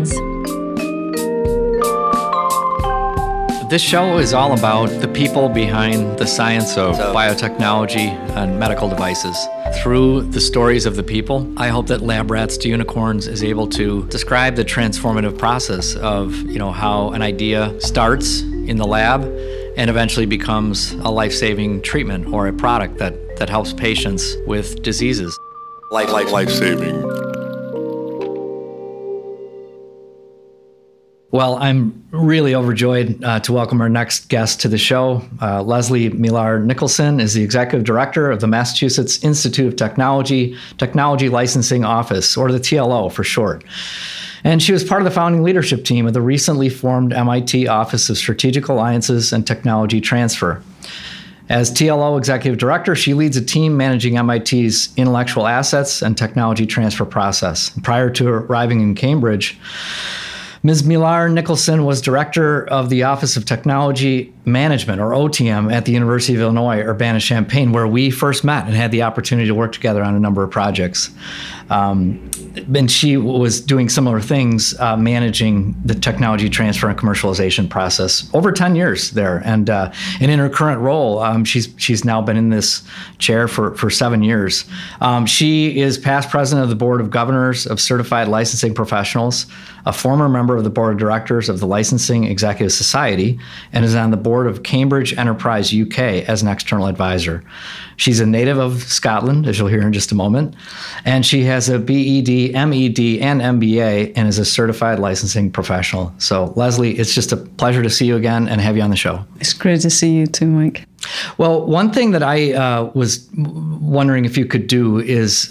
Rats. This show is all about the people behind the science of biotechnology and medical devices. Through the stories of the people, I hope that Lab Rats to Unicorns is able to describe the transformative process of, how an idea starts in the lab and eventually becomes a life-saving treatment or a product that helps patients with diseases. Life-saving. Well, I'm really overjoyed to welcome our next guest to the show. Lesley Millar-Nicholson is the Executive Director of the Massachusetts Institute of Technology, Technology Licensing Office, or the TLO for short. And she was part of the founding leadership team of the recently formed MIT Office of Strategic Alliances and Technology Transfer. As TLO Executive Director, she leads a team managing MIT's intellectual assets and technology transfer process. Prior to arriving in Cambridge, Ms. Millar-Nicholson was director of the Office of Technology Management, or OTM, at the University of Illinois, Urbana/Champaign, where we first met and had the opportunity to work together on a number of projects. And she was doing similar things, managing the technology transfer and commercialization process over 10 years there. And in her current role, she's now been in this chair for 7 years. She is past president of the Board of Governors of Certified Licensing Professionals, a former member of the Board of Directors of the Licensing Executive Society, and is on the board of Cambridge Enterprise UK as an external advisor. She's a native of Scotland, as you'll hear in just a moment, and she has a BEd, MEd, and MBA, and is a certified licensing professional. So, Lesley, it's just a pleasure to see you again and have you on the show. It's great to see you too, Mike. Well, one thing that I was wondering if you could do is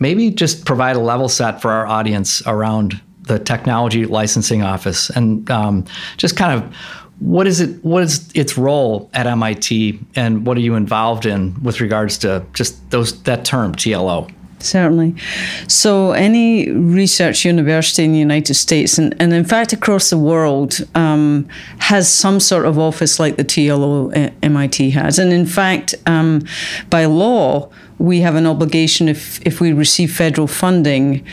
maybe just provide a level set for our audience around the Technology Licensing Office, and just kind of what is its role at MIT, and what are you involved in with regards to just that term TLO? Certainly. So any research university in the United States, and in fact across the world, has some sort of office like the TLO MIT has. And in fact, by law, we have an obligation, if we receive federal funding,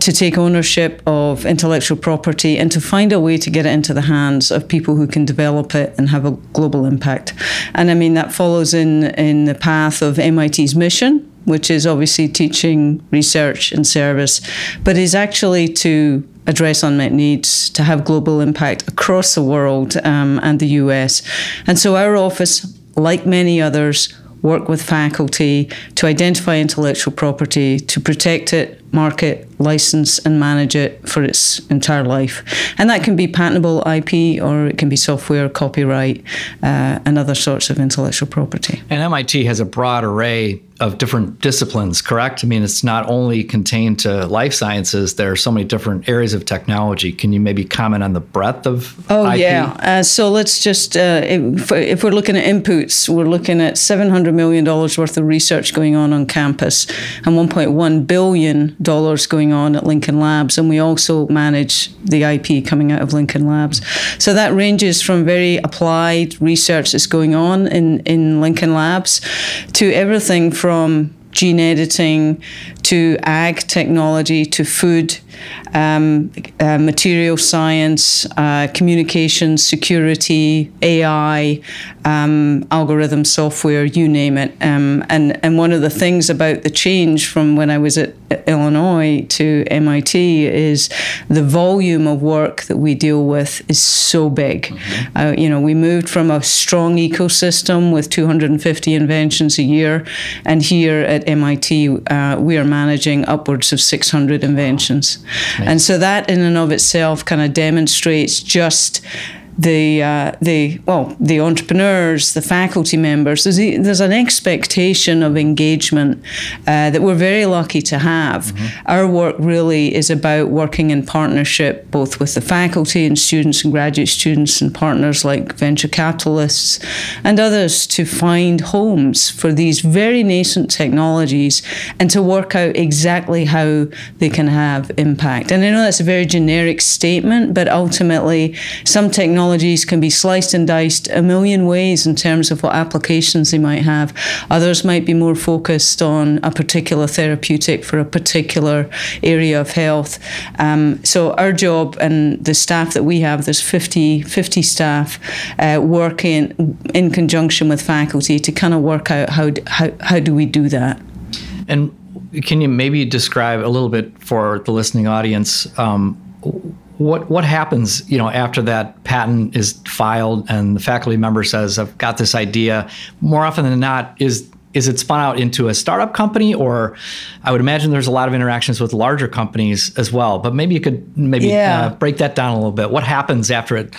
to take ownership of intellectual property and to find a way to get it into the hands of people who can develop it and have a global impact. And I mean, that follows in the path of MIT's mission, which is obviously teaching, research, and service, but is actually to address unmet needs, to have global impact across the world and the US. And so our office, like many others, work with faculty to identify intellectual property, to protect it, market, license, and manage it for its entire life. And that can be patentable IP, or it can be software, copyright, and other sorts of intellectual property. And MIT has a broad array of different disciplines, correct? I mean, it's not only contained to life sciences. There are so many different areas of technology. Can you maybe comment on the breadth of IP? Oh, yeah. So let's just, if we're looking at inputs, we're looking at $700 million worth of research going on campus and $1.1 billion going on at Lincoln Labs, and we also manage the IP coming out of Lincoln Labs. So that ranges from very applied research that's going on in Lincoln Labs to everything from gene editing to ag technology to food, material science, communications, security, AI, algorithm software, you name it. And one of the things about the change from when I was at Illinois to MIT is the volume of work that we deal with is so big. Mm-hmm. We moved from a strong ecosystem with 250 inventions a year, and here at MIT we are managing upwards of 600 inventions. Wow. And so that in and of itself kind of demonstrates just the entrepreneurs, the faculty members. There's an expectation of engagement that we're very lucky to have. Mm-hmm. Our work really is about working in partnership, both with the faculty and students and graduate students and partners like venture capitalists and others, to find homes for these very nascent technologies and to work out exactly how they can have impact. And I know that's a very generic statement, but ultimately some technology technologies can be sliced and diced a million ways in terms of what applications they might have. Others might be more focused on a particular therapeutic for a particular area of health. So our job and the staff that we have, there's 50 staff working in conjunction with faculty to kind of work out how do we do that. And can you maybe describe a little bit for the listening audience what happens, after that patent is filed and the faculty member says, I've got this idea? More often than not, is it spun out into a startup company? Or I would imagine there's a lot of interactions with larger companies as well, but maybe you could break that down a little bit. What happens after it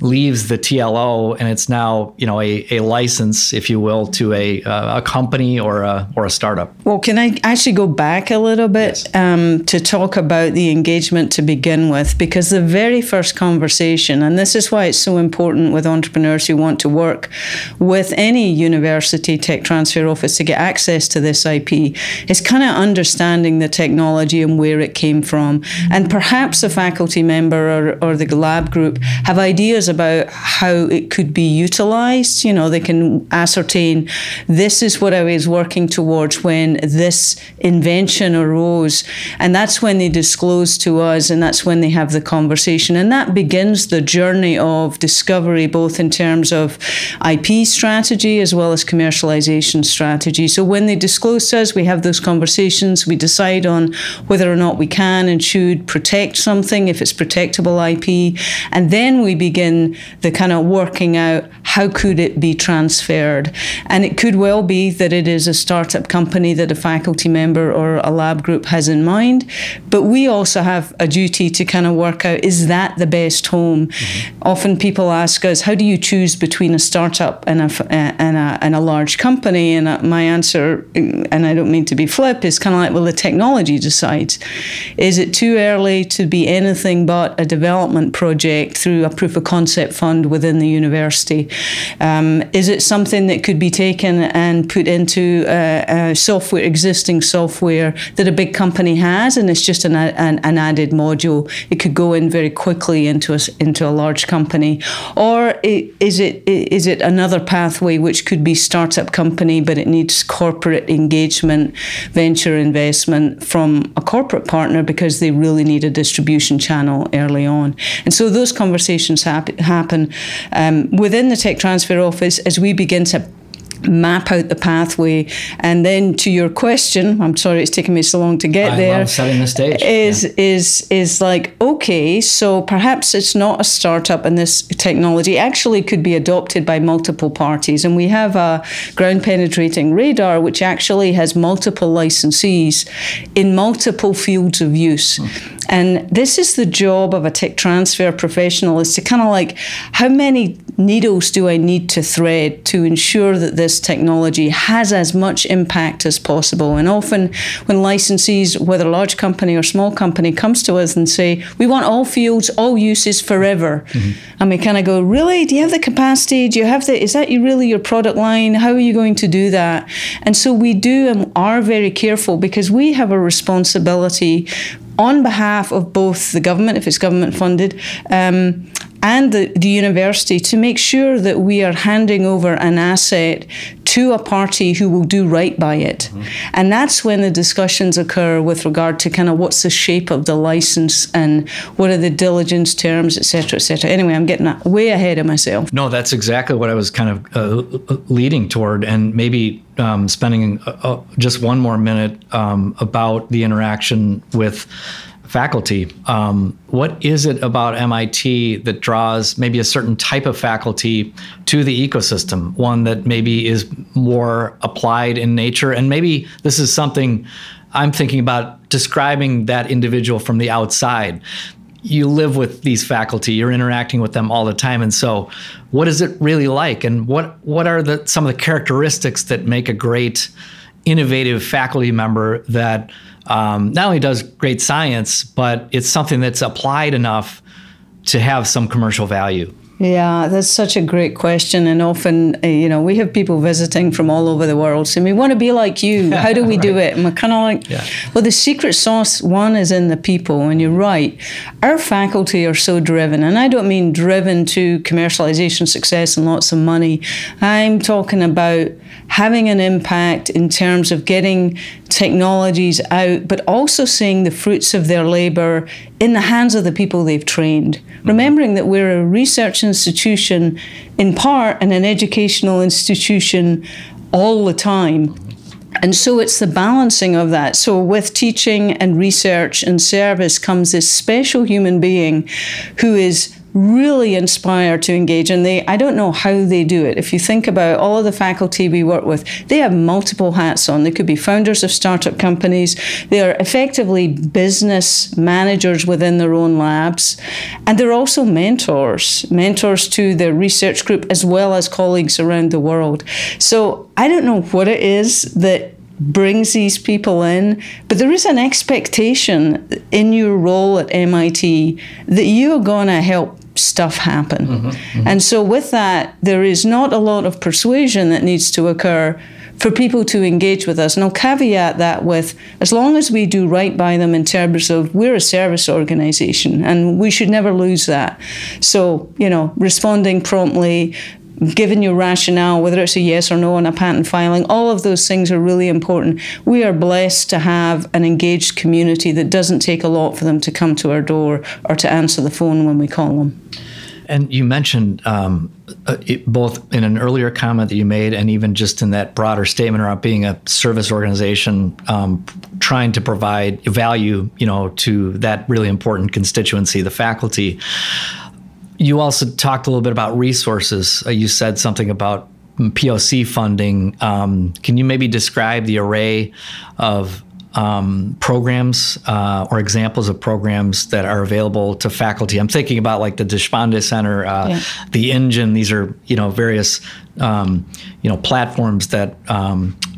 leaves the TLO and it's now, a license, if you will, to a company or a startup? Well, can I actually go back a little bit to talk about the engagement to begin with? Because the very first conversation, and this is why it's so important with entrepreneurs who want to work with any university tech transfer office to get access to this IP, is kind of understanding the technology and where it came from. And perhaps a faculty member or the lab group have ideas about how it could be utilized. They can ascertain, this is what I was working towards when this invention arose. And that's when they disclose to us, and that's when they have the conversation. And that begins the journey of discovery, both in terms of IP strategy as well as commercialization strategy. So when they disclose to us, we have those conversations, we decide on whether or not we can and should protect something, if it's protectable IP, and then we begin the kind of working out, how could it be transferred? And it could well be that it is a startup company that a faculty member or a lab group has in mind, but we also have a duty to kind of work out, is that the best home? Mm-hmm. Often people ask us, how do you choose between a startup and a large company? And my answer, and I don't mean to be flip, is kind of like, well, the technology decides. Is it too early to be anything but a development project through a proof of concept fund within the university? Is it something that could be taken and put into existing software that a big company has, and it's just an added module? It could go in very quickly into a large company. Or is it another pathway which could be startup company, but it needs corporate engagement, venture investment from a corporate partner because they really need a distribution channel early on. And so those conversations happen within the tech transfer office as we begin to map out the pathway. And then to your question, I'm sorry it's taken me so long to get there. I love setting the stage. Is like, okay, so perhaps it's not a startup, and this technology actually could be adopted by multiple parties. And we have a ground penetrating radar which actually has multiple licensees in multiple fields of use. Hmm. And this is the job of a tech transfer professional, is to kind of like, how many needles do I need to thread to ensure that this technology has as much impact as possible? And often when licensees, whether large company or small company, comes to us and say, we want all fields, all uses forever. Mm-hmm. And we kind of go, really? Do you have the capacity? Do you have the, is that really your product line? How are you going to do that? And so we do and are very careful, because we have a responsibility on behalf of both the government, if it's government funded, and the university, to make sure that we are handing over an asset to a party who will do right by it. Mm-hmm. And that's when the discussions occur with regard to kind of what's the shape of the license and what are the diligence terms, et cetera, et cetera. Anyway, I'm getting way ahead of myself. No, that's exactly what I was kind of leading toward, and maybe spending just one more minute about the interaction with faculty. What is it about MIT that draws maybe a certain type of faculty to the ecosystem, one that maybe is more applied in nature? And maybe this is something I'm thinking about, describing that individual from the outside. You live with these faculty, you're interacting with them all the time. And so what is it really like? And what are some of the characteristics that make a great innovative faculty member that not only does great science, but it's something that's applied enough to have some commercial value? Yeah, that's such a great question. And often, you know, we have people visiting from all over the world saying, we want to be like you. How do we do it? And we're kind of like, well, the secret sauce, one, is in the people. And you're right. Our faculty are so driven. And I don't mean driven to commercialization success and lots of money. I'm talking about having an impact in terms of getting technologies out, but also seeing the fruits of their labor in the hands of the people they've trained. Mm-hmm. Remembering that we're a research institution in part and an educational institution all the time. And so it's the balancing of that. So with teaching and research and service comes this special human being who is really inspired to engage, and I don't know how they do it. If you think about all of the faculty we work with, they have multiple hats on. They could be founders of startup companies. They are effectively business managers within their own labs. And they're also mentors to their research group as well as colleagues around the world. So I don't know what it is that brings these people in, but there is an expectation in your role at MIT that you're going to help stuff happen. Mm-hmm, mm-hmm. And so with that, there is not a lot of persuasion that needs to occur for people to engage with us. And I'll caveat that with, as long as we do right by them in terms of we're a service organization and we should never lose that. So, you know, responding promptly, given your rationale, whether it's a yes or no on a patent filing, all of those things are really important. We are blessed to have an engaged community that doesn't take a lot for them to come to our door or to answer the phone when we call them. And you mentioned both in an earlier comment that you made and even just in that broader statement around being a service organization, trying to provide value, you know, to that really important constituency, the faculty. You also talked a little bit about resources. You said something about POC funding. Can you maybe describe the array of programs or examples of programs that are available to faculty? I'm thinking about like the Deshpande Center, The Engine. These are, you know, various platforms that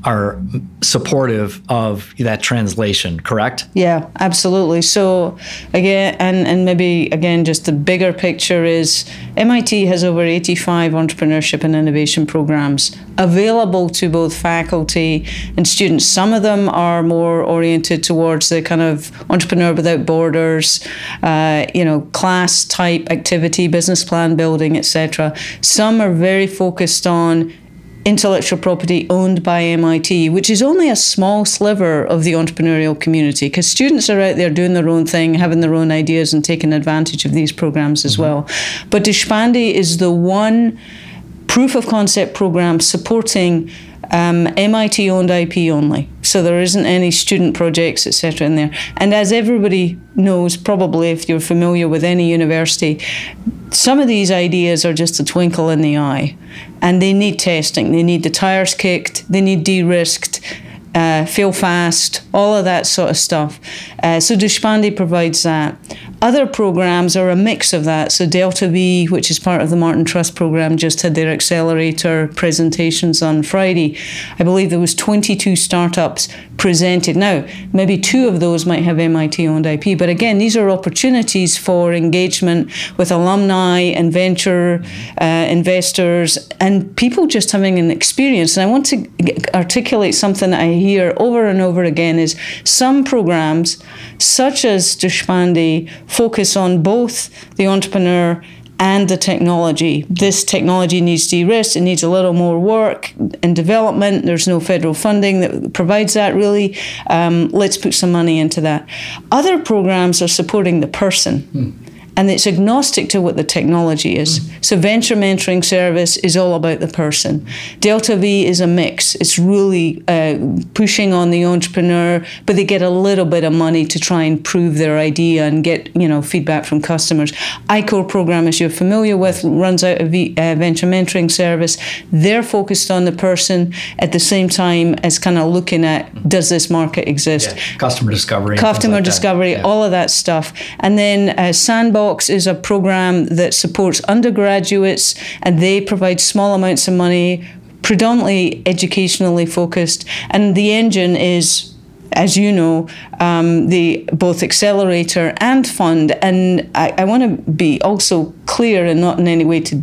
are supportive of that translation, correct? Yeah, absolutely. So again, just the bigger picture is MIT has over 85 entrepreneurship and innovation programs available to both faculty and students. Some of them are more oriented towards the kind of entrepreneur without borders, class type activity, business plan building, etc. Some are very focused on intellectual property owned by MIT, which is only a small sliver of the entrepreneurial community, because students are out there doing their own thing, having their own ideas and taking advantage of these programs as well. But Deshpande is the one proof of concept program supporting MIT-owned IP only. So there isn't any student projects, etc. in there. And as everybody knows, probably if you're familiar with any university, some of these ideas are just a twinkle in the eye, and they need testing. They need the tires kicked. They need de-risked, fail fast, all of that sort of stuff. So Deshpande provides that. Other programs are a mix of that. So Delta V, which is part of the Martin Trust program, just had their accelerator presentations on Friday. I believe there was 22 startups presented. Now, maybe two of those might have MIT-owned IP, but again, these are opportunities for engagement with alumni and venture investors and people just having an experience. And I want to articulate something that I hear over and over again is some programs, such as Deshpande, focus on both the entrepreneur and the technology. This technology needs de-risk, it needs a little more work and development. There's no federal funding that provides that really. Let's put some money into that. Other programs are supporting the person. And it's agnostic to what the technology is. So venture mentoring service is all about the person. Delta V is a mix. It's really pushing on the entrepreneur, but they get a little bit of money to try and prove their idea and get, you know, feedback from customers. I-Corps program, as you're familiar with, runs out of venture mentoring service. They're focused on the person at the same time as kind of looking at, does this market exist? Yeah. Customer discovery, all of that stuff. And then Sandbox is a program that supports undergraduates, and they provide small amounts of money, predominantly educationally focused. And The Engine is as you know, the both accelerator and fund. And I want to be also clear, and not in any way to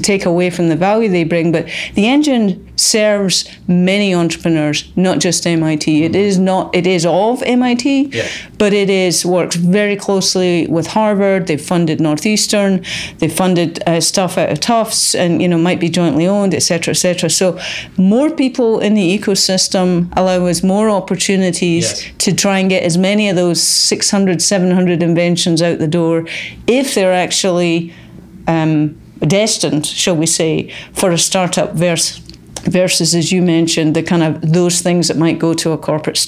take away from the value they bring, but the Engine serves many entrepreneurs, not just MIT. It is of MIT, yeah, but it is works very closely with Harvard. They've funded Northeastern, they've funded stuff out of Tufts, and might be jointly owned, etc., etc. So more people in the ecosystem allow us more opportunities, yes, to try and get as many of those 600, 700 inventions out the door if they're actually destined, shall we say, for a startup versus, as you mentioned, the kind of those things that might go to a corporate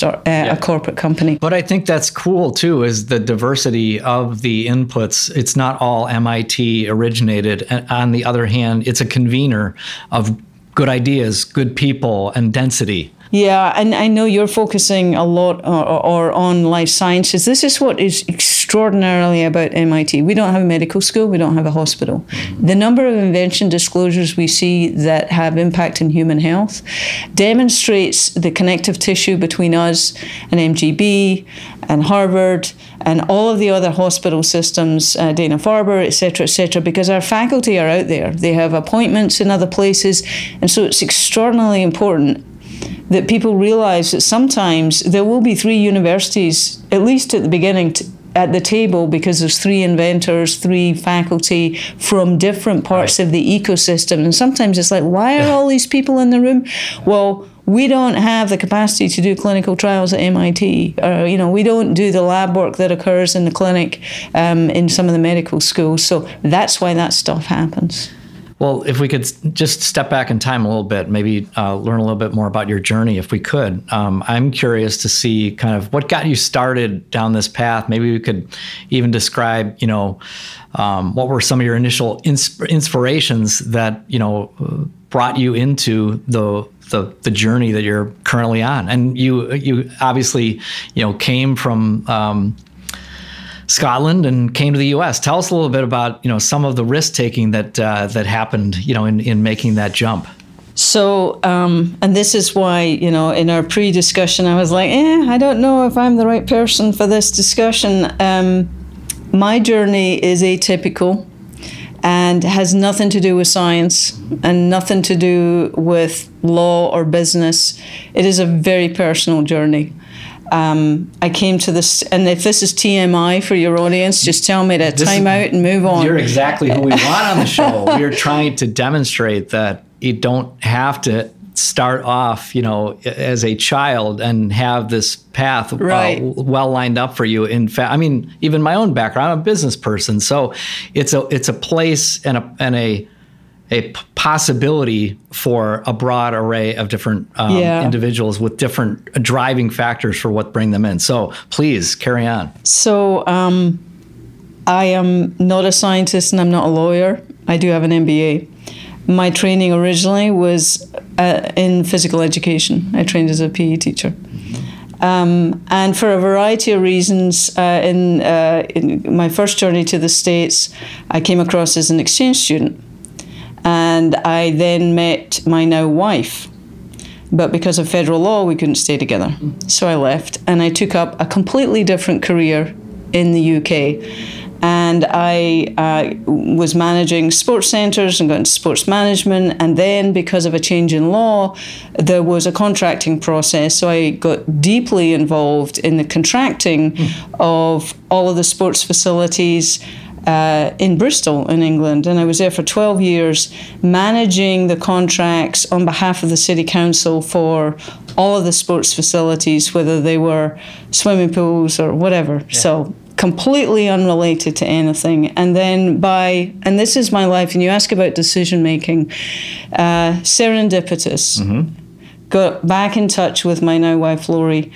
company. But I think that's cool too, is the diversity of the inputs. It's not all MIT originated. And on the other hand, it's a convener of good ideas, good people, and density. Yeah, and I know you're focusing a lot or on life sciences. This is what is extraordinarily about MIT. We don't have a medical school. We don't have a hospital. Mm-hmm. The number of invention disclosures we see that have impact in human health demonstrates the connective tissue between us and MGB and Harvard and all of the other hospital systems, Dana-Farber, et cetera, because our faculty are out there. They have appointments in other places. And so it's extraordinarily important that people realize that sometimes there will be three universities, at least at the beginning, at the table, because there's three inventors, three faculty from different parts of the ecosystem. And sometimes it's like, why are all these people in the room? Well, we don't have the capacity to do clinical trials at MIT. We don't do the lab work that occurs in the clinic in some of the medical schools. So that's why that stuff happens. Well, if we could just step back in time a little bit, maybe learn a little bit more about your journey, if we could. I'm curious to see kind of what got you started down this path. Maybe we could even describe, what were some of your initial inspirations that, brought you into the journey that you're currently on. And you obviously, came from Scotland and came to the U.S. Tell us a little bit about, some of the risk taking that happened, in making that jump. So, and this is why, in our pre-discussion, I was like, I don't know if I'm the right person for this discussion. My journey is atypical and has nothing to do with science and nothing to do with law or business. It is a very personal journey. I came to this, and if this is TMI for your audience, just tell me to time out and move on. You're exactly who we want on the show. We're trying to demonstrate that you don't have to start off, as a child and have this path well lined up for you. In fact, I mean, even my own background, I'm a business person, so it's a place and a possibility for a broad array of different individuals with different driving factors for what bring them in. So please carry on. So I am not a scientist and I'm not a lawyer. I do have an MBA. My training originally was in physical education. I trained as a PE teacher. And for a variety of reasons, in my first journey to the States, I came across as an exchange student. And I then met my now wife. But because of federal law, we couldn't stay together. So I left and I took up a completely different career in the UK. And I was managing sports centers and got into sports management. And then because of a change in law, there was a contracting process. So I got deeply involved in the contracting of all of the sports facilities in Bristol in England, and I was there for 12 years managing the contracts on behalf of the City Council for all of the sports facilities, whether they were swimming pools or whatever. Yeah. So completely unrelated to anything. And then and this is my life, and you ask about decision making, serendipitous. Mm-hmm. Got back in touch with my now wife, Laurie,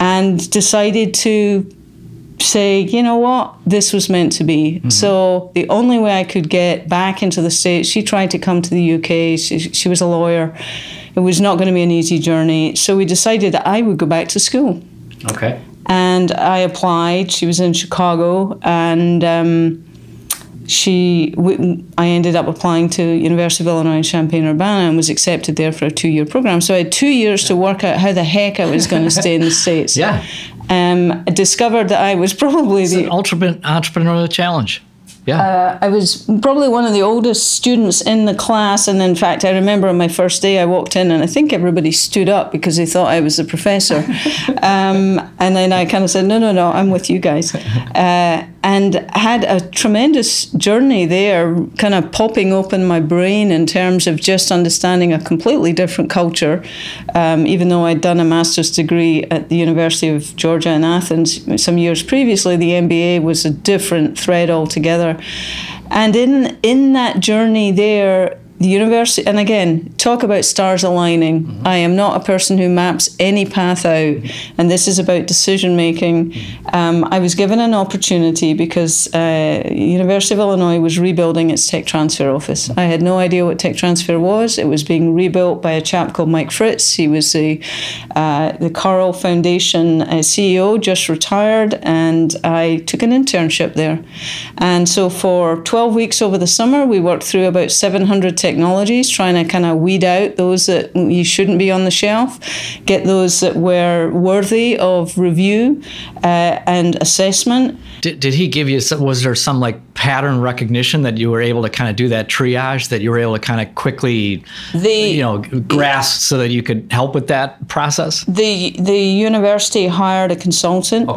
and decided to say, you know what, this was meant to be. Mm-hmm. So the only way I could get back into the States, she tried to come to the UK, she was a lawyer. It was not going to be an easy journey. So we decided that I would go back to school. Okay. And I applied. She was in Chicago, and I ended up applying to University of Illinois in Champaign, Urbana, and was accepted there for a 2-year program. So I had 2 years to work out how the heck I was going to stay in the States. Yeah. I discovered that I was probably an entrepreneurial challenge. Yeah. I was probably one of the oldest students in the class. And in fact, I remember on my first day, I walked in and I think everybody stood up because they thought I was the professor. And then I kind of said, no, I'm with you guys. And had a tremendous journey there, kind of popping open my brain in terms of just understanding a completely different culture. Even though I'd done a master's degree at the University of Georgia in Athens some years previously, the MBA was a different thread altogether. And in that journey there, the university, and again, talk about stars aligning. Mm-hmm. I am not a person who maps any path out, and this is about decision making. I was given an opportunity because University of Illinois was rebuilding its tech transfer office. I had no idea what tech transfer was. It was being rebuilt by a chap called Mike Fritz. He was the Carl Foundation CEO, just retired, and I took an internship there. And so for 12 weeks over the summer, we worked through about 700 technologies, trying to kind of weed out those that you shouldn't be on the shelf, get those that were worthy of review and assessment. Did he give you, was there some like pattern recognition that you were able to kind of do that triage, that you were able to kind of quickly, grasp so that you could help with that process? The university hired a consultant,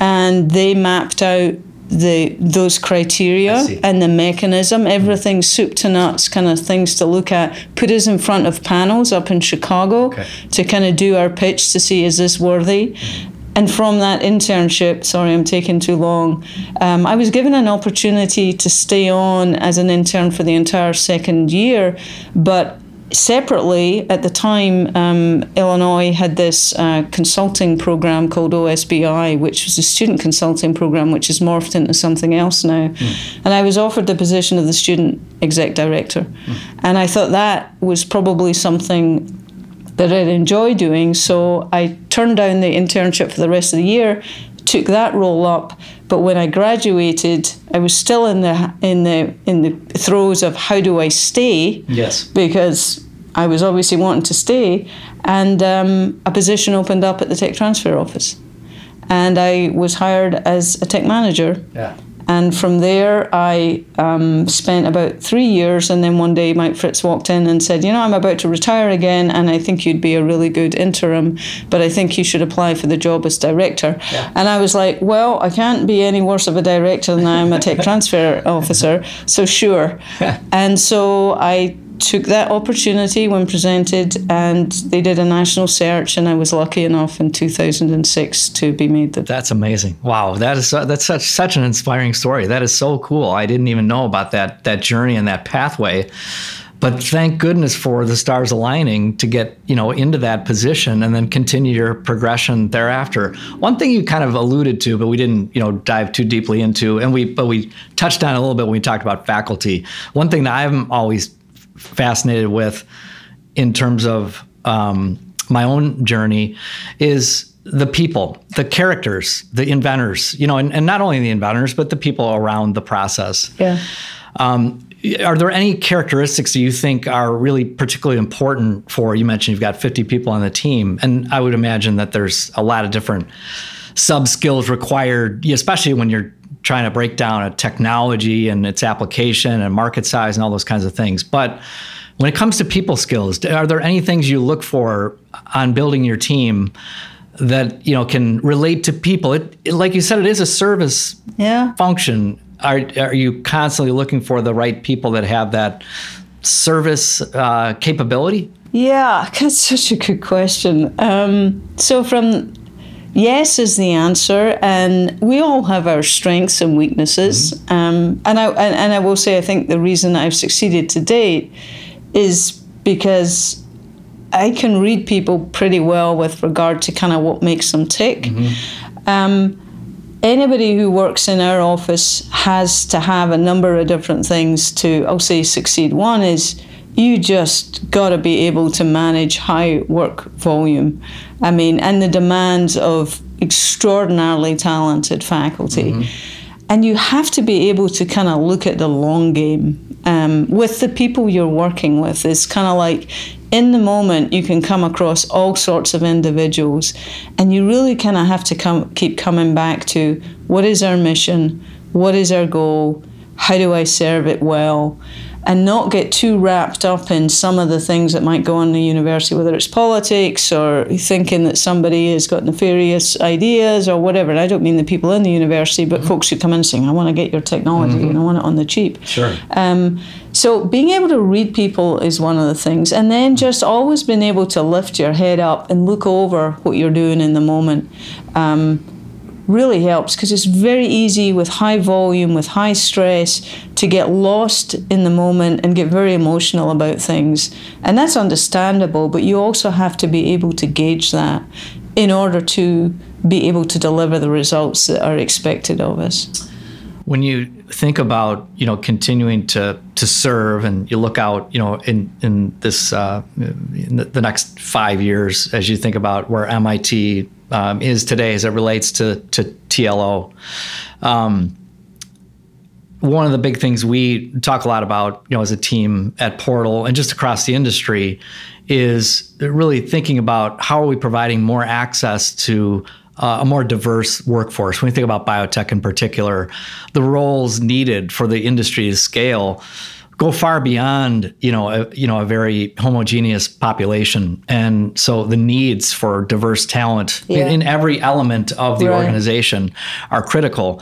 and they mapped out those criteria and the mechanism, everything soup to nuts kind of things to look at, put us in front of panels up in Chicago to kind of do our pitch to see is this worthy. And from that internship, sorry, I'm taking too long, I was given an opportunity to stay on as an intern for the entire second year, but separately, at the time, Illinois had this consulting program called OSBI, which was a student consulting program, which has morphed into something else now. And I was offered the position of the student exec director. And I thought that was probably something that I'd enjoy doing. So I turned down the internship for the rest of the year, took that role up. But when I graduated, I was still in the throes of how do I stay? Yes. Because I was obviously wanting to stay, and a position opened up at the tech transfer office, and I was hired as a tech manager. Yeah. And from there, I spent about 3 years, and then one day Mike Fritz walked in and said, I'm about to retire again, and I think you'd be a really good interim, but I think you should apply for the job as director. Yeah. And I was like, well, I can't be any worse of a director than I am a tech transfer officer, so sure. Yeah. And so I took that opportunity when presented, and they did a national search, and I was lucky enough in 2006 to be made the... That's amazing. Wow, that's such an inspiring story. That is so cool. I didn't even know about that journey and that pathway. But thank goodness for the stars aligning to get, into that position and then continue your progression thereafter. One thing you kind of alluded to, but we didn't, dive too deeply into, and we touched on it a little bit when we talked about faculty. One thing that I'm always fascinated with in terms of my own journey is the people, the characters, the inventors, and not only the inventors, but the people around the process. Yeah. Are there any characteristics that you think are really particularly important for, you mentioned you've got 50 people on the team, and I would imagine that there's a lot of different sub-skills required, especially when you're trying to break down a technology and its application and market size and all those kinds of things. But when it comes to people skills, are there any things you look for on building your team that, can relate to people? It like you said, it is a service function. Are you constantly looking for the right people that have that service capability? Yeah, that's such a good question. Yes is the answer, and we all have our strengths and weaknesses. And I will say I think the reason I've succeeded to date is because I can read people pretty well with regard to kind of what makes them tick. Anybody who works in our office has to have a number of different things to, I'll say, succeed. One is you just got to be able to manage high work volume. And the demands of extraordinarily talented faculty. And you have to be able to kind of look at the long game with the people you're working with. It's kind of like in the moment you can come across all sorts of individuals, and you really kind of have to keep coming back to what is our mission, what is our goal, how do I serve it well, and not get too wrapped up in some of the things that might go on in the university, whether it's politics or thinking that somebody has got nefarious ideas or whatever. And I don't mean the people in the university, but folks who come in saying, I want to get your technology and I want it on the cheap. Sure. So being able to read people is one of the things. And then just always being able to lift your head up and look over what you're doing in the moment. Really helps, because it's very easy with high volume, with high stress, to get lost in the moment and get very emotional about things. And that's understandable, but you also have to be able to gauge that in order to be able to deliver the results that are expected of us. When you think about, you know, continuing to serve, and you look out, you know, in the next 5 years, as you think about where MIT is today as it relates to TLO. One of the big things we talk a lot about, you know, as a team at Portal and just across the industry, is really thinking about how are we providing more access to a more diverse workforce. When you think about biotech in particular, the roles needed for the industry to scale go far beyond, a very homogeneous population. And so the needs for diverse talent in every element of the organization are critical.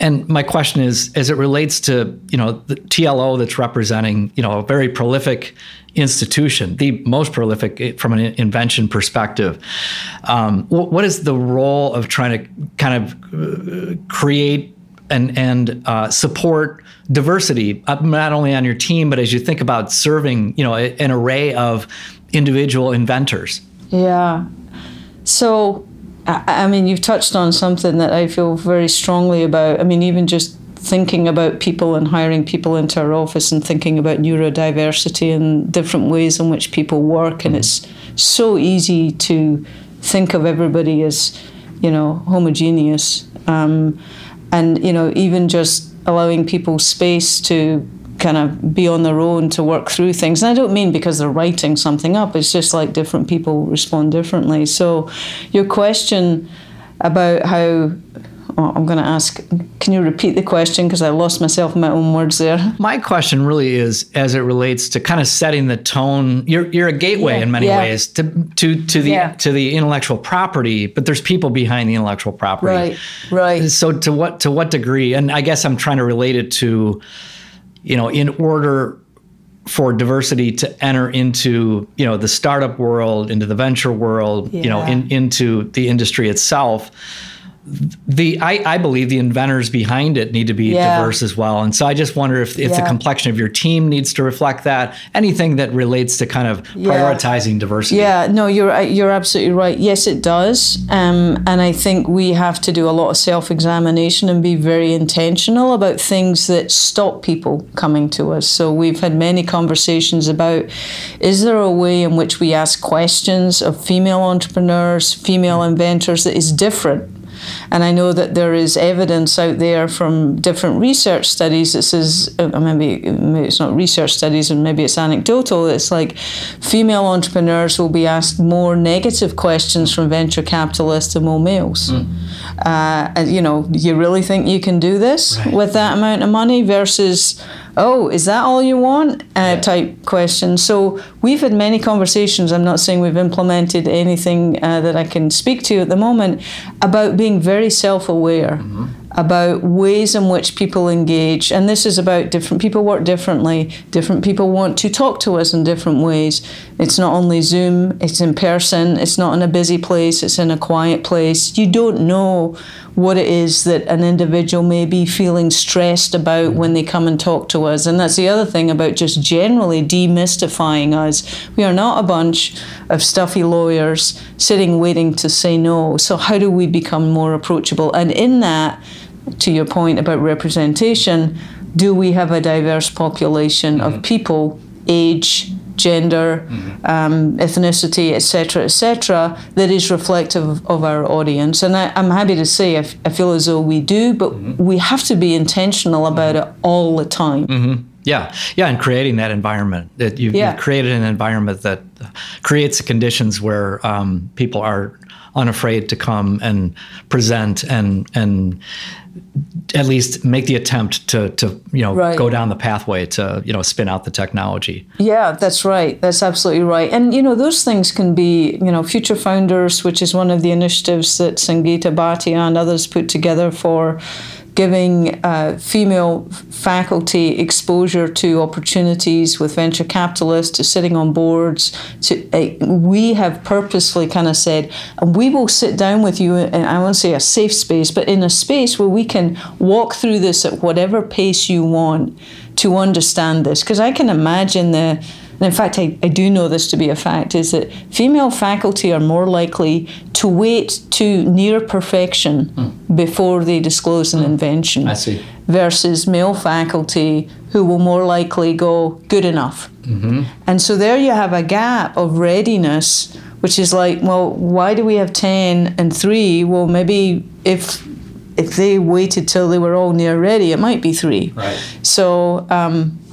And my question is, as it relates to, the TLO that's representing, a very prolific institution, the most prolific from an invention perspective, what is the role of trying to kind of create and support diversity, not only on your team, but as you think about serving, an array of individual inventors? Yeah. So, I mean, you've touched on something that I feel very strongly about. I mean, even just thinking about people and hiring people into our office and thinking about neurodiversity and different ways in which people work. And it's so easy to think of everybody as, homogeneous. And, even just allowing people space to kind of be on their own to work through things. And I don't mean because they're writing something up. It's just like different people respond differently. So your question about how... I'm going to ask, can you repeat the question? Because I lost myself in my own words there. My question really is, as it relates to kind of setting the tone, you're a gateway in many ways to the intellectual property, but there's people behind the intellectual property. Right. So to what degree, and I guess I'm trying to relate it to, in order for diversity to enter into, the startup world, into the venture world, into the industry itself, I believe the inventors behind it need to be diverse as well. And so I just wonder if the complexion of your team needs to reflect that, anything that relates to kind of prioritizing diversity. Yeah, no, you're absolutely right. Yes, it does. And I think we have to do a lot of self-examination and be very intentional about things that stop people coming to us. So we've had many conversations about, is there a way in which we ask questions of female entrepreneurs, female inventors that is different? And I know that there is evidence out there from different research studies that says, maybe it's not research studies and maybe it's anecdotal, it's like female entrepreneurs will be asked more negative questions from venture capitalists than more males. And you really think you can do this with that amount of money versus... oh, is that all you want? Type question. So we've had many conversations. I'm not saying we've implemented anything that I can speak to at the moment, about being very self-aware, about ways in which people engage. And this is about different people work differently. Different people want to talk to us in different ways. It's not only Zoom. It's in person. It's not in a busy place. It's in a quiet place. You don't know what it is that an individual may be feeling stressed about when they come and talk to us. And that's the other thing about just generally demystifying us. We are not a bunch of stuffy lawyers sitting waiting to say no. So how do we become more approachable? And in that, to your point about representation, do we have a diverse population of people, age, gender, ethnicity, etc., that is reflective of our audience. And I'm happy to say I feel as though we do, but we have to be intentional about it all the time. Yeah, and creating that environment. That you've created an environment that creates the conditions where people are unafraid to come and present and at least make the attempt to go down the pathway to, spin out the technology. Yeah, that's right. That's absolutely right. And, those things can be, Future Founders, which is one of the initiatives that Sangeeta Bhatia and others put together for giving female faculty exposure to opportunities with venture capitalists, to sitting on boards. We have purposely kind of said, we will sit down with you, and I won't say a safe space, but in a space where we can walk through this at whatever pace you want to understand this. Because I can imagine and in fact, I do know this to be a fact, is that female faculty are more likely to wait to near perfection before they disclose an invention. I see. Versus male faculty who will more likely go good enough. And so there you have a gap of readiness, which is like, well, why do we have 10 and 3? Well, maybe if they waited till they were all near ready, it might be 3. Right. So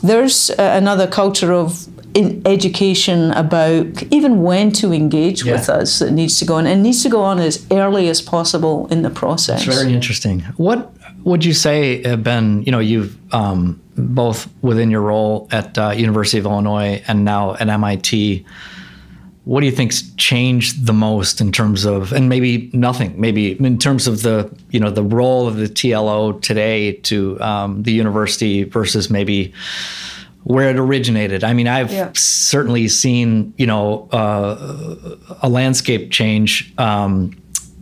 there's another culture of in education about even when to engage with us that needs to go on, and needs to go on as early as possible in the process. That's very interesting. What would you say have been, you've both within your role at University of Illinois and now at MIT, what do you think's changed the most in terms of, and maybe nothing, maybe in terms of the role of the TLO today to the university versus maybe where it originated? I mean, I've certainly seen, a landscape change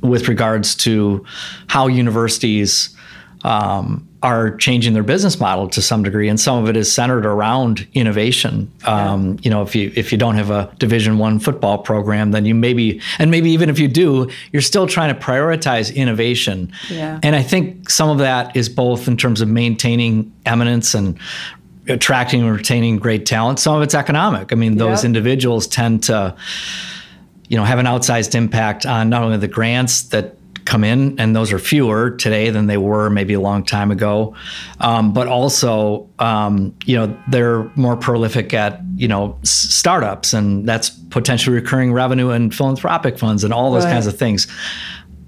with regards to how universities are changing their business model to some degree, and some of it is centered around innovation. If you don't have a Division I football program, then you maybe even if you do, you're still trying to prioritize innovation. Yeah. And I think some of that is both in terms of maintaining eminence and attracting and retaining great talent. Some of it's economic. I mean, those individuals tend to, have an outsized impact on not only the grants that come in, and those are fewer today than they were maybe a long time ago, but also, they're more prolific at, startups, and that's potentially recurring revenue and philanthropic funds and all those kinds of things.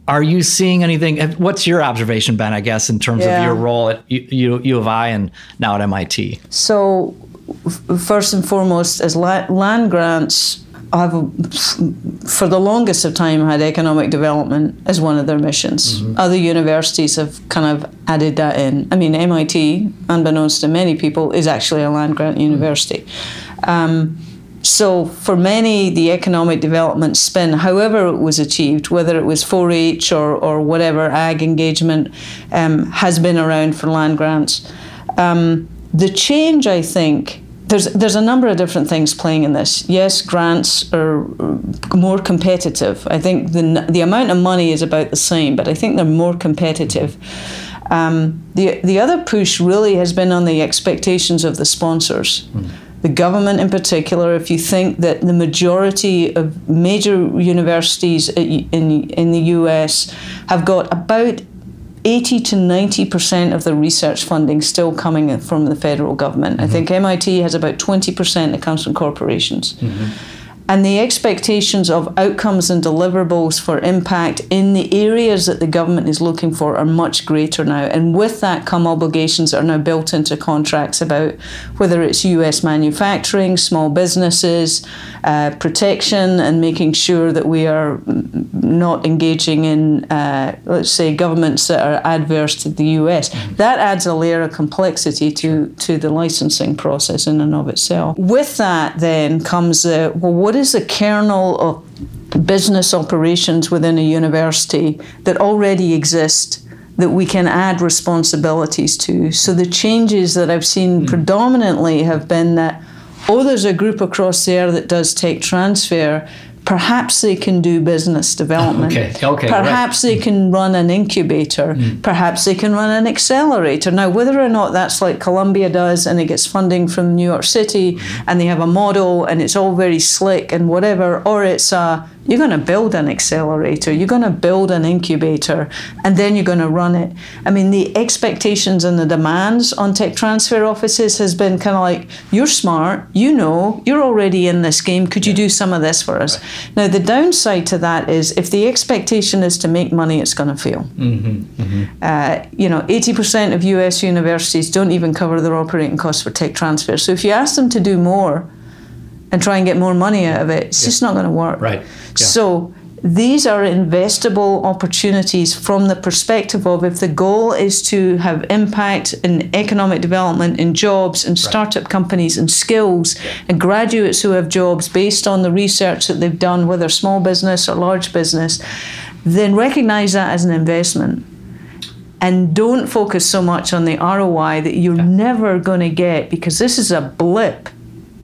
Are you seeing anything? What's your observation, Ben, I guess, in terms of your role at U of I and now at MIT? So first and foremost, as land grants, have, for the longest of time, had economic development as one of their missions. Other universities have kind of added that in. I mean, MIT, unbeknownst to many people, is actually a land grant university. So for many, the economic development spin, however it was achieved, whether it was 4-H or whatever, ag engagement, has been around for land grants. The change, I think, there's a number of different things playing in this. Yes, grants are more competitive. I think the amount of money is about the same, but I think they're more competitive. The other push really has been on the expectations of the sponsors. The government in particular, if you think that the majority of major universities in the US have got about 80 to 90% of the research funding still coming from the federal government. I think MIT has about 20% that comes from corporations. And the expectations of outcomes and deliverables for impact in the areas that the government is looking for are much greater now. And with that come obligations that are now built into contracts about whether it's US manufacturing, small businesses, protection, and making sure that we are not engaging in, let's say, governments that are adverse to the US. That adds a layer of complexity to the licensing process in and of itself. With that then comes the, well, what is the kernel of business operations within a university that already exist that we can add responsibilities to? So the changes that I've seen predominantly have been that, there's a group across there that does tech transfer, Perhaps they can do business development. Okay, perhaps right. they can run an incubator. Mm. Perhaps they can run an accelerator. Now, whether or not that's like Columbia does and it gets funding from New York City and they have a model and it's all very slick and whatever, or it's a, you're going to build an accelerator, you're going to build an incubator, and then you're going to run it. I mean, the expectations and the demands on tech transfer offices has been kind of like, you're smart, you know, you're already in this game, could you do some of this for us? Right. Now, the downside to that is if the expectation is to make money, it's going to fail. Mm-hmm. Mm-hmm. You know, 80% of US universities don't even cover their operating costs for tech transfer. So if you ask them to do more, and try and get more money out of it, it's just not going to work. Right. Yeah. So these are investable opportunities from the perspective of if the goal is to have impact in economic development, in jobs, in startup companies, and skills, and graduates who have jobs based on the research that they've done, whether small business or large business, then recognize that as an investment. And don't focus so much on the ROI that you're never going to get, because this is a blip.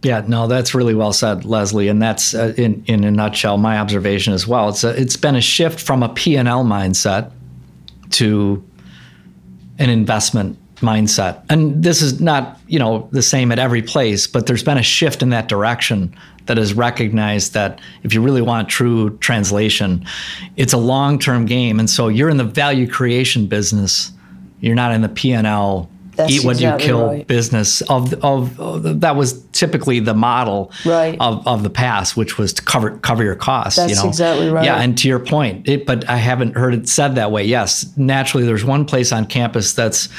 Yeah, no, that's really well said, Lesley. And that's, in a nutshell, my observation as well. It's been a shift from a P&L mindset to an investment mindset. And this is not, you know, the same at every place, but there's been a shift in that direction that has recognized that if you really want true translation, it's a long-term game. And so you're in the value creation business. You're not in the P&L That's eat what exactly you kill right. business of that was typically the model of the past, which was to cover your costs. That's exactly right. Yeah, and to your point, but I haven't heard it said that way. Yes, naturally, there's one place on campus that's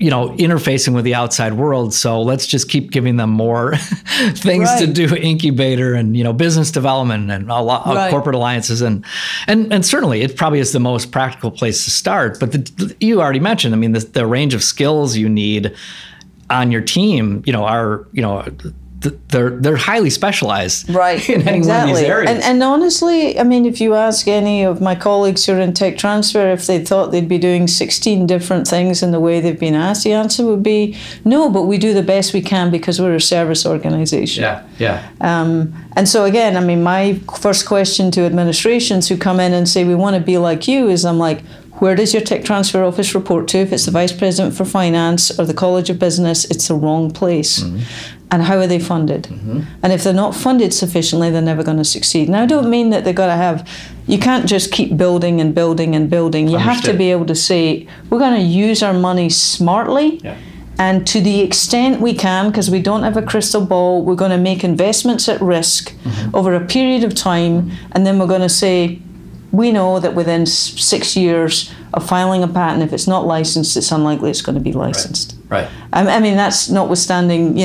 interfacing with the outside world. So let's just keep giving them more things to do, incubator and, business development and a lot of corporate alliances. And certainly it probably is the most practical place to start. But you already mentioned, I mean, the range of skills you need on your team, they're highly specialized in any one of these areas. And honestly, I mean, if you ask any of my colleagues who are in tech transfer if they thought they'd be doing 16 different things in the way they've been asked, the answer would be no, but we do the best we can because we're a service organization. Yeah. And so again, I mean, my first question to administrations who come in and say, we want to be like you is I'm like, where does your tech transfer office report to? If it's the vice president for finance or the College of Business, it's the wrong place. Mm-hmm. And how are they funded? Mm-hmm. And if they're not funded sufficiently, they're never going to succeed. Now, I don't mean that they've got to have, you can't just keep building and building and building. You have to be able to say, we're going to use our money smartly. Yeah. And to the extent we can, because we don't have a crystal ball, we're going to make investments at risk over a period of time. Mm-hmm. And then we're going to say, we know that within 6 years of filing a patent, if it's not licensed, it's unlikely it's going to be licensed. Right. I mean, that's notwithstanding,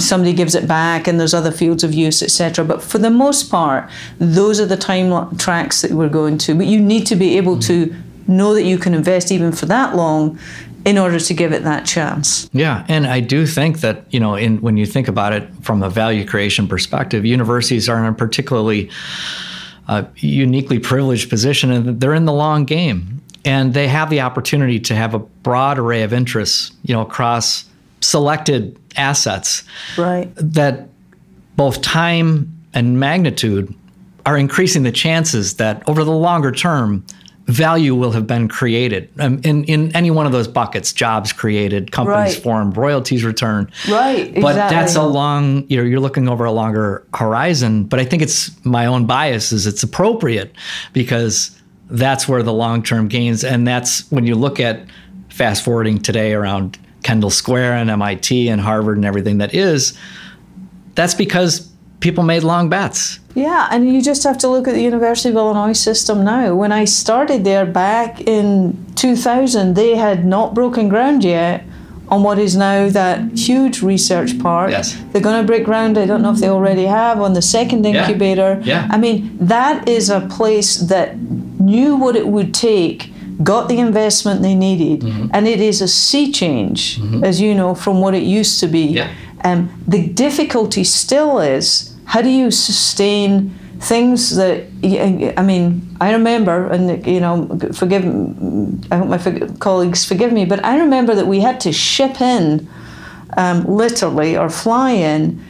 somebody gives it back and there's other fields of use, et cetera. But for the most part, those are the time tracks that we're going to. But you need to be able to know that you can invest even for that long in order to give it that chance. Yeah, and I do think that, when you think about it from a value creation perspective, universities are in a particularly uniquely privileged position, and they're in the long game. And they have the opportunity to have a broad array of interests, across selected assets that both time and magnitude are increasing the chances that over the longer term, value will have been created in any one of those buckets, jobs created, companies formed, royalties returned. Right, but exactly. That's a long, you're looking over a longer horizon. But I think it's my own bias is it's appropriate because that's where the long-term gains, and that's when you look at fast-forwarding today around Kendall Square and MIT and Harvard and everything that is, that's because people made long bets. Yeah, and you just have to look at the University of Illinois system now. When I started there back in 2000, they had not broken ground yet on what is now that huge research park. Yes. They're going to break ground, I don't know if they already have, on the second incubator. Yeah. I mean, that is a place that knew what it would take, got the investment they needed, and it is a sea change, as you know, from what it used to be. Yeah. The difficulty still is, how do you sustain things that, I mean, I remember, and I hope my colleagues forgive me, but I remember that we had to ship in, literally, or fly in,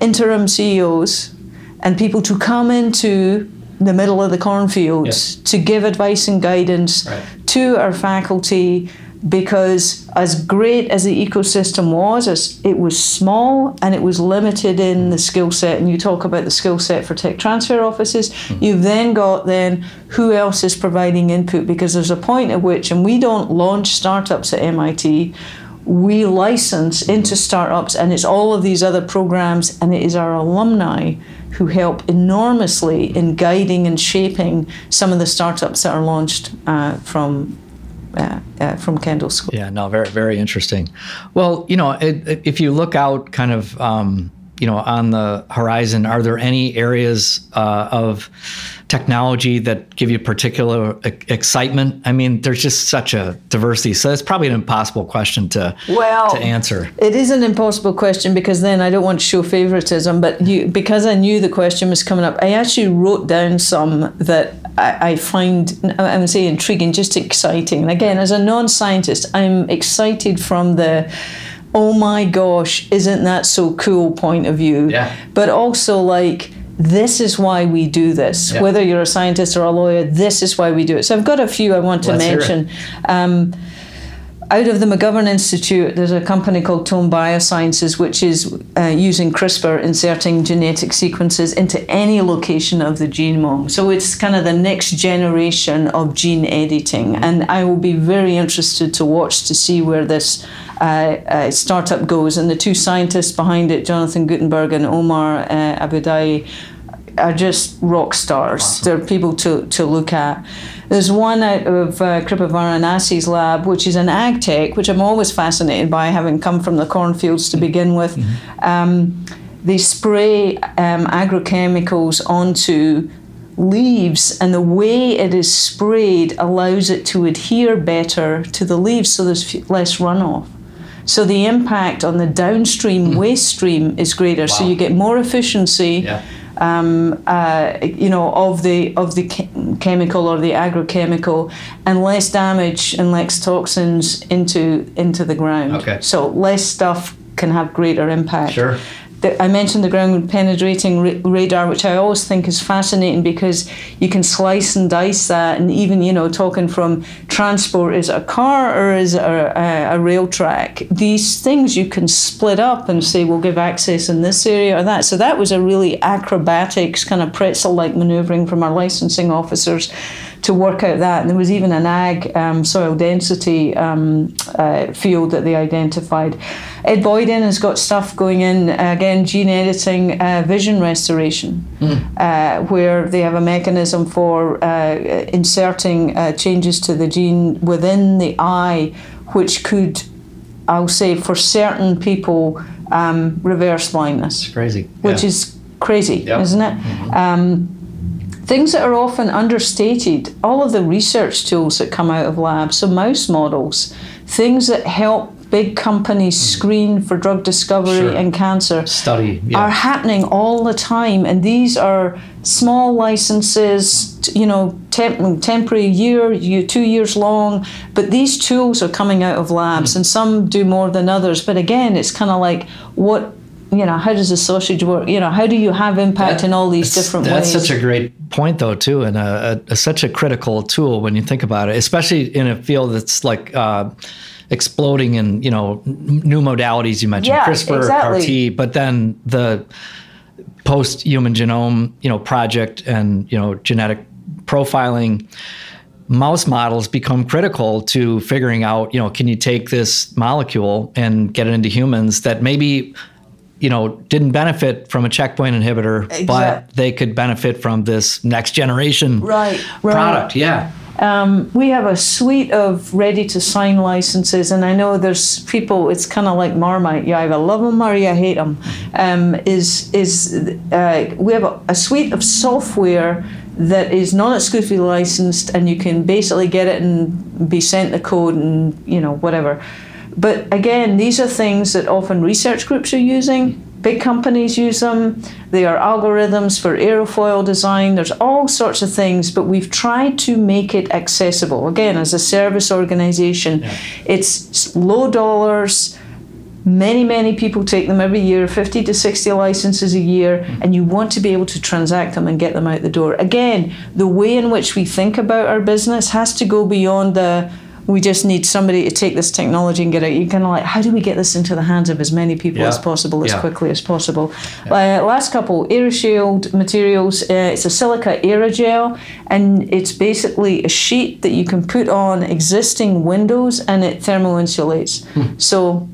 interim CEOs and people to come into the middle of the cornfield to give advice and guidance to our faculty, because as great as the ecosystem was, it was small and it was limited in the skill set. And you talk about the skill set for tech transfer offices. Mm-hmm. You've then got who else is providing input, because there's a point at which, and we don't launch startups at MIT, we license into startups, and it's all of these other programs, and it is our alumni who help enormously in guiding and shaping some of the startups that are launched from Kendall Square. Yeah, no, very, very interesting. Well, if you look out kind of, on the horizon, are there any areas of technology that give you particular excitement? I mean, there's just such a diversity. So it's probably an impossible question to answer. It is an impossible question, because then I don't want to show favoritism, but because I knew the question was coming up, I actually wrote down some that I find, I would say, intriguing, just exciting. And again, as a non-scientist, I'm excited from the, oh my gosh, isn't that so cool point of view. Yeah. But also this is why we do this. Yeah. Whether you're a scientist or a lawyer, this is why we do it. So I've got a few I want to mention. Out of the McGovern Institute, there's a company called Tome Biosciences, which is using CRISPR, inserting genetic sequences into any location of the genome. So it's kind of the next generation of gene editing. And I will be very interested to watch to see where this startup goes. And the two scientists behind it, Jonathan Gutenberg and Omar Abudai, are just rock stars. Awesome. They're people to look at. There's one out of Kripa Varanasi's lab, which is an ag tech, which I'm always fascinated by, having come from the cornfields to begin with. Mm-hmm. They spray agrochemicals onto leaves, and the way it is sprayed allows it to adhere better to the leaves, so there's less runoff. So the impact on the downstream waste stream is greater. Wow. So you get more efficiency. Yeah. Of the chemical or the agrochemical, and less damage and less toxins into the ground. Okay. So less stuff can have greater impact. Sure. I mentioned the ground penetrating radar, which I always think is fascinating, because you can slice and dice that, and even talking from transport, is it a car or is it a rail track? These things you can split up and say we'll give access in this area or that. So that was a really acrobatics kind of pretzel-like maneuvering from our licensing officers to work out that. And there was even an ag soil density field that they identified. Ed Boyden has got stuff going in, again, gene editing, vision restoration, where they have a mechanism for inserting changes to the gene within the eye, which could, I'll say, for certain people, reverse blindness. It's crazy. Which is crazy, isn't it? Mm-hmm. Things that are often understated, all of the research tools that come out of labs, so mouse models, things that help big companies screen for drug discovery and cancer study are happening all the time. And these are small licenses, temporary year, 2 years long, but these tools are coming out of labs, and some do more than others. But again, it's kind of like, what, how does the sausage work? How do you have impact in all these different ways? That's such a great point, though, too, and such a critical tool when you think about it, especially in a field that's like exploding in, new modalities. You mentioned CRISPR, exactly. RT, but then the post-human genome, project and, genetic profiling, mouse models become critical to figuring out, can you take this molecule and get it into humans that maybe didn't benefit from a checkpoint inhibitor, but they could benefit from this next generation product. Yeah. We have a suite of ready-to-sign licenses, and I know there's people, it's kind of like Marmite, you either love them or you hate them. We have a suite of software that is non-exclusively licensed, and you can basically get it and be sent the code and, whatever. But again, these are things that often research groups are using. Big companies use them. They are algorithms for aerofoil design. There's all sorts of things, but we've tried to make it accessible. Again, as a service organization, it's low dollars, Many, many people take them every year, 50 to 60 licenses a year, and you want to be able to transact them and get them out the door. Again, the way in which we think about our business has to go beyond the, we just need somebody to take this technology and get it. You're kind of like, how do we get this into the hands of as many people as possible, as quickly as possible? Last couple, AeroShield materials, it's a silica aerogel, and it's basically a sheet that you can put on existing windows, and it thermal insulates. So,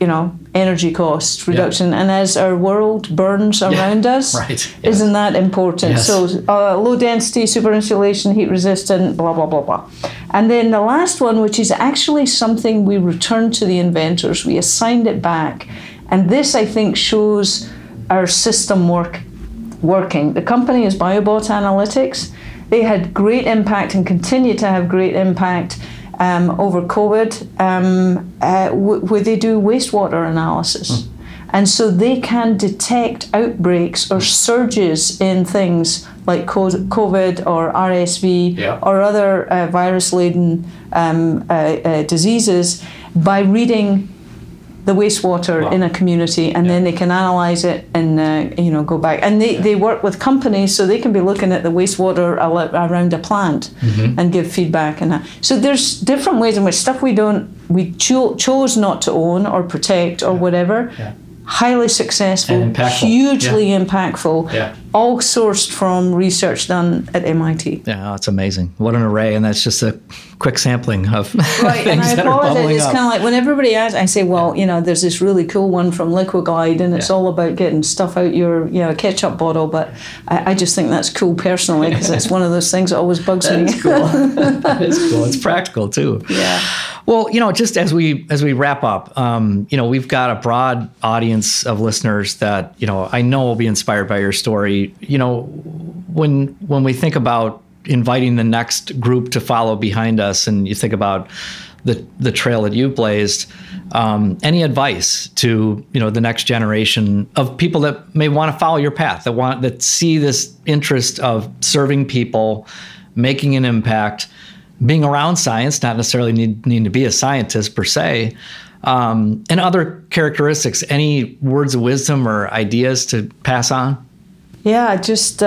you know, energy cost reduction, and as our world burns around us, isn't that important? So low density, super insulation, heat resistant, blah, blah, blah, blah. And then the last one, which is actually something we returned to the inventors, we assigned it back. And this, I think, shows our system working. The company is BioBot Analytics. They had great impact and continue to have great impact over COVID, where they do wastewater analysis. And so they can detect outbreaks or surges in things like COVID or RSV or other virus-laden diseases by reading the wastewater in a community, and then they can analyze it and go back. And they work with companies, so they can be looking at the wastewater around a plant and give feedback. And so there's different ways in which stuff we chose not to own or protect or whatever. Highly successful, and impactful. Hugely impactful, all sourced from research done at MIT. Yeah, that's amazing. What an array, and that's just a quick sampling of things that are bubbling up. It's kind of like when everybody asks, I say, well, there's this really cool one from LiquiGlide, and it's all about getting stuff out your ketchup bottle, but I just think that's cool personally, because it's one of those things that always bugs me. That's cool. It's practical, too. Yeah. Well, just as we wrap up, we've got a broad audience of listeners that, I know will be inspired by your story. When we think about inviting the next group to follow behind us, and you think about the trail that you blazed, any advice to, the next generation of people that may want to follow your path, that see this interest of serving people, making an impact, being around science, not necessarily need to be a scientist per se, and other characteristics, any words of wisdom or ideas to pass on? Yeah, just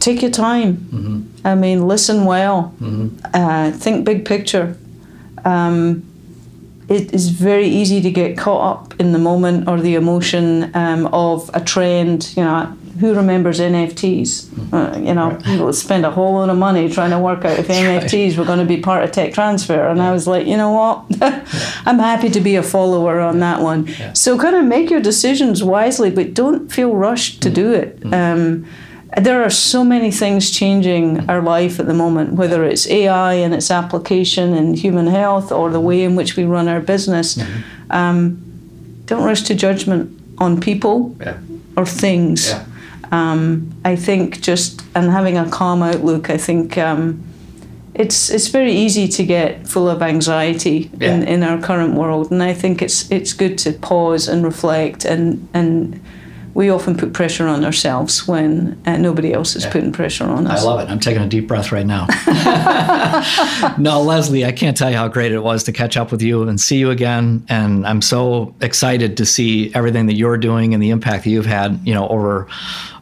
take your time. I mean, listen well. Think big picture. It is very easy to get caught up in the moment or the emotion of a trend. Who remembers NFTs? People spend a whole lot of money trying to work out if NFTs were going to be part of tech transfer. And I was like, you know what? I'm happy to be a follower on that one. So kind of make your decisions wisely, but don't feel rushed to do it. There are so many things changing our life at the moment, whether it's AI and its application in human health or the way in which we run our business. Don't rush to judgment on people or things. I think having a calm outlook, I think it's very easy to get full of anxiety in our current world. And I think it's good to pause and reflect, and we often put pressure on ourselves when nobody else is putting pressure on us. I love it. I'm taking a deep breath right now. No, Lesley, I can't tell you how great it was to catch up with you and see you again. And I'm so excited to see everything that you're doing and the impact that you've had, over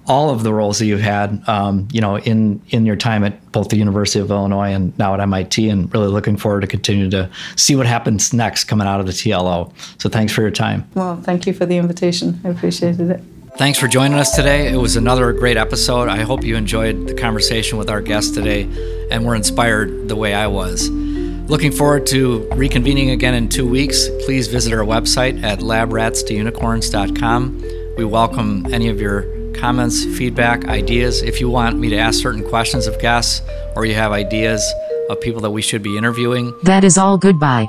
all of the roles that you've had, in your time at both the University of Illinois and now at MIT, and really looking forward to continue to see what happens next coming out of the TLO. So thanks for your time. Well, thank you for the invitation. I appreciated it. Thanks for joining us today. It was another great episode. I hope you enjoyed the conversation with our guest today and were inspired the way I was. Looking forward to reconvening again in 2 weeks. Please visit our website at labratstounicorns.com. We welcome any of your comments, feedback, ideas. If you want me to ask certain questions of guests, or you have ideas of people that we should be interviewing. That is all. Goodbye.